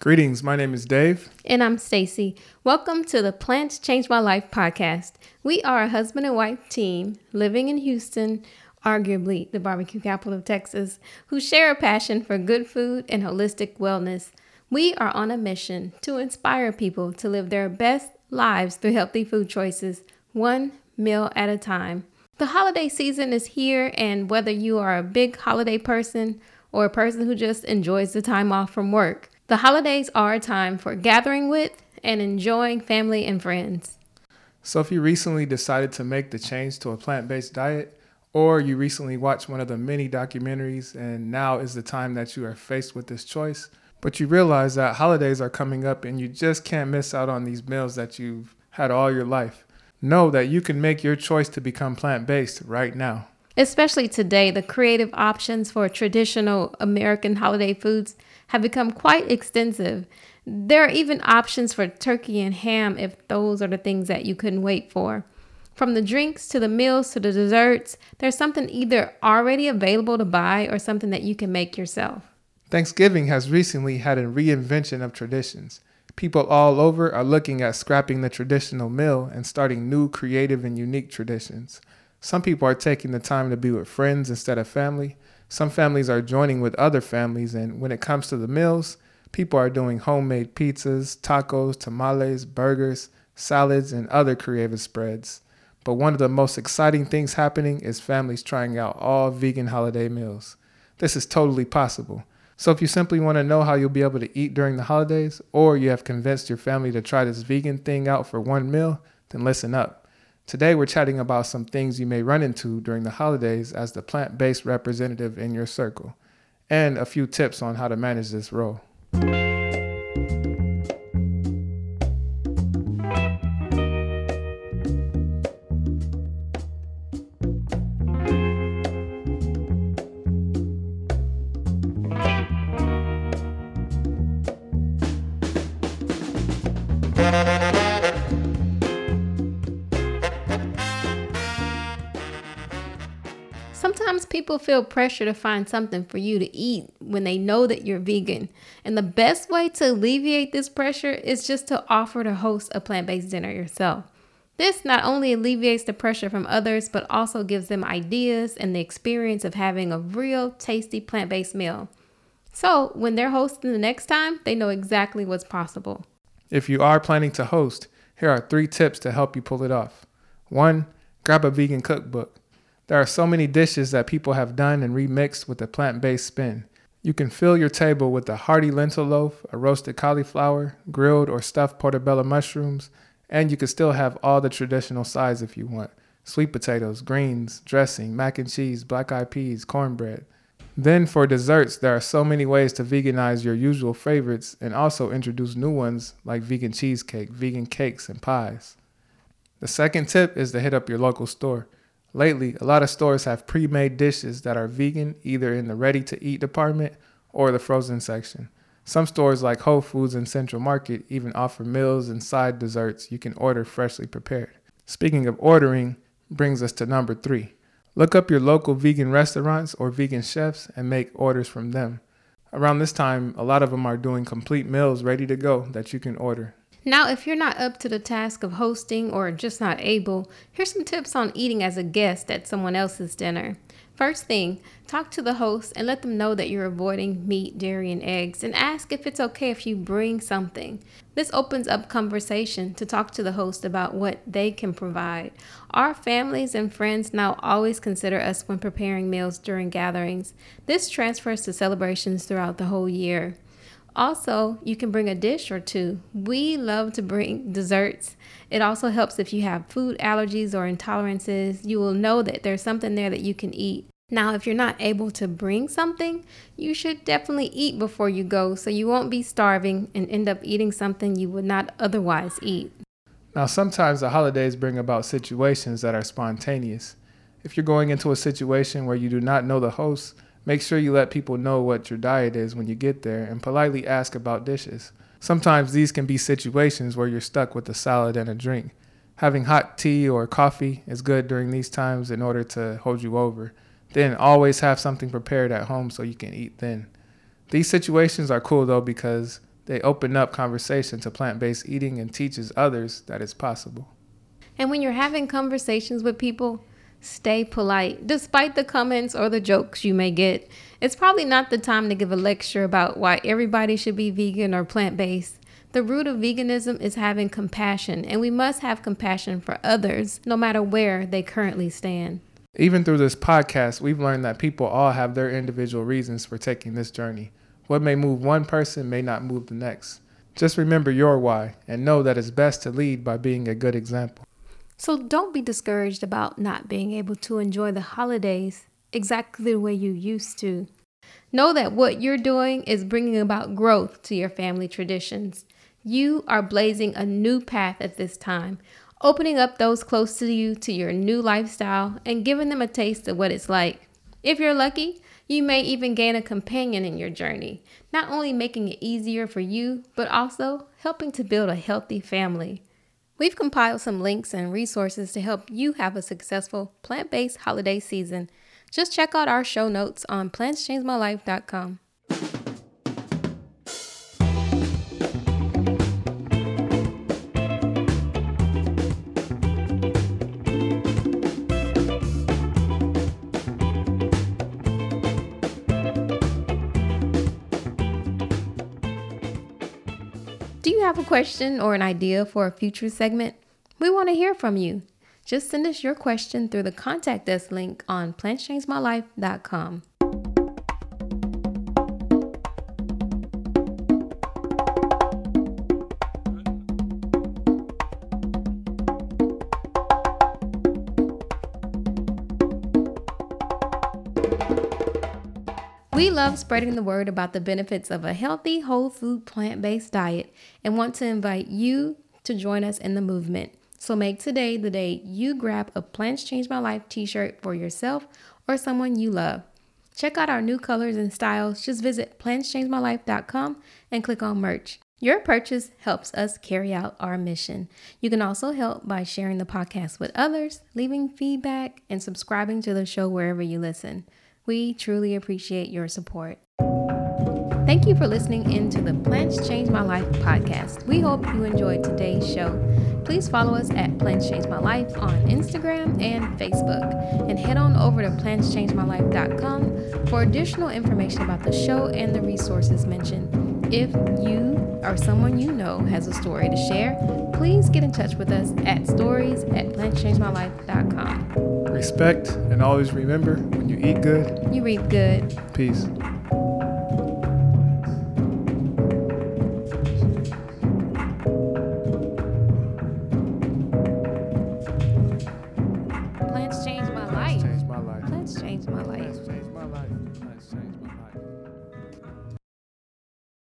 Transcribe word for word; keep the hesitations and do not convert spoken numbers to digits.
Greetings, my name is Dave. And I'm Stacy. Welcome to the Plants Change My Life podcast. We are a husband and wife team living in Houston, arguably the barbecue capital of Texas, who share a passion for good food and holistic wellness. We are on a mission to inspire people to live their best lives through healthy food choices, one meal at a time. The holiday season is here, and whether you are a big holiday person or a person who just enjoys the time off from work, the holidays are a time for gathering with and enjoying family and friends. So if you recently decided to make the change to a plant-based diet, or you recently watched one of the many documentaries and now is the time that you are faced with this choice, but you realize that holidays are coming up and you just can't miss out on these meals that you've had all your life, know that you can make your choice to become plant-based right now. Especially today, the creative options for traditional American holiday foods have become quite extensive. There are even options for turkey and ham if those are the things that you couldn't wait for. From the drinks to the meals to the desserts, there's something either already available to buy or something that you can make yourself. Thanksgiving has recently had a reinvention of traditions. People all over are looking at scrapping the traditional meal and starting new creative and unique traditions. Some people are taking the time to be with friends instead of family. Some families are joining with other families. And when it comes to the meals, people are doing homemade pizzas, tacos, tamales, burgers, salads, and other creative spreads. But one of the most exciting things happening is families trying out all vegan holiday meals. This is totally possible. So if you simply want to know how you'll be able to eat during the holidays, or you have convinced your family to try this vegan thing out for one meal, then listen up. Today, we're chatting about some things you may run into during the holidays as the plant-based representative in your circle, and a few tips on how to manage this role. Sometimes people feel pressure to find something for you to eat when they know that you're vegan. And the best way to alleviate this pressure is just to offer to host a plant-based dinner yourself. This not only alleviates the pressure from others, but also gives them ideas and the experience of having a real tasty plant-based meal. So when they're hosting the next time, they know exactly what's possible. If you are planning to host, here are three tips to help you pull it off. One, grab a vegan cookbook. There are so many dishes that people have done and remixed with a plant-based spin. You can fill your table with a hearty lentil loaf, a roasted cauliflower, grilled or stuffed portobello mushrooms, and you can still have all the traditional sides if you want. Sweet potatoes, greens, dressing, mac and cheese, black-eyed peas, cornbread. Then for desserts, there are so many ways to veganize your usual favorites and also introduce new ones like vegan cheesecake, vegan cakes, and pies. The second tip is to hit up your local store. Lately, a lot of stores have pre-made dishes that are vegan, either in the ready-to-eat department or the frozen section. Some stores like Whole Foods and Central Market even offer meals and side desserts you can order freshly prepared. Speaking of ordering, brings us to number three. Look up your local vegan restaurants or vegan chefs and make orders from them. Around this time, a lot of them are doing complete meals ready to go that you can order. Now, if you're not up to the task of hosting or just not able, here's some tips on eating as a guest at someone else's dinner. First thing, talk to the host and let them know that you're avoiding meat, dairy, and eggs, and ask if it's okay if you bring something. This opens up conversation to talk to the host about what they can provide. Our families and friends now always consider us when preparing meals during gatherings. This transfers to celebrations throughout the whole year. Also, you can bring a dish or two. We love to bring desserts. It also helps if you have food allergies or intolerances. You will know that there's something there that you can eat. Now, if you're not able to bring something, you should definitely eat before you go so you won't be starving and end up eating something you would not otherwise eat. Now, sometimes the holidays bring about situations that are spontaneous. If you're going into a situation where you do not know the host, make sure you let people know what your diet is when you get there and politely ask about dishes. Sometimes these can be situations where you're stuck with a salad and a drink. Having hot tea or coffee is good during these times in order to hold you over. Then always have something prepared at home so you can eat then. These situations are cool though because They open up conversation to plant-based eating and teaches others that it's possible. And when you're having conversations with people, stay polite. Despite the comments or the jokes you may get, it's probably not the time to give a lecture about why everybody should be vegan or plant-based. The root of veganism is having compassion, and we must have compassion for others, no matter where they currently stand. Even through this podcast, we've learned that people all have their individual reasons for taking this journey. What may move one person may not move the next. Just remember your why and know that it's best to lead by being a good example. So don't be discouraged about not being able to enjoy the holidays exactly the way you used to. Know that what you're doing is bringing about growth to your family traditions. You are blazing a new path at this time, opening up those close to you to your new lifestyle and giving them a taste of what it's like. If you're lucky, you may even gain a companion in your journey, not only making it easier for you, but also helping to build a healthy family. We've compiled some links and resources to help you have a successful plant-based holiday season. Just check out our show notes on plants change my life dot com. Do you have a question or an idea for a future segment? We want to hear from you. Just send us your question through the contact us link on plants change my life dot com. We love spreading the word about the benefits of a healthy, whole food, plant-based diet and want to invite you to join us in the movement. So make today the day you grab a Plants Change My Life t-shirt for yourself or someone you love. Check out our new colors and styles. Just visit plants change my life dot com and click on merch. Your purchase helps us carry out our mission. You can also help by sharing the podcast with others, leaving feedback, and subscribing to the show wherever you listen. We truly appreciate your support. Thank you for listening in to the Plants Change My Life podcast. We hope you enjoyed today's show. Please follow us at Plants Change My Life on Instagram and Facebook. And head on over to plants change my life dot com for additional information about the show and the resources mentioned. If you or someone you know has a story to share, please get in touch with us at stories at plants change my life dot com. Respect, and always remember, when you eat good, you reap good. Peace. Plants change my life. Plants change my life. Plants change my life. Plants change my life.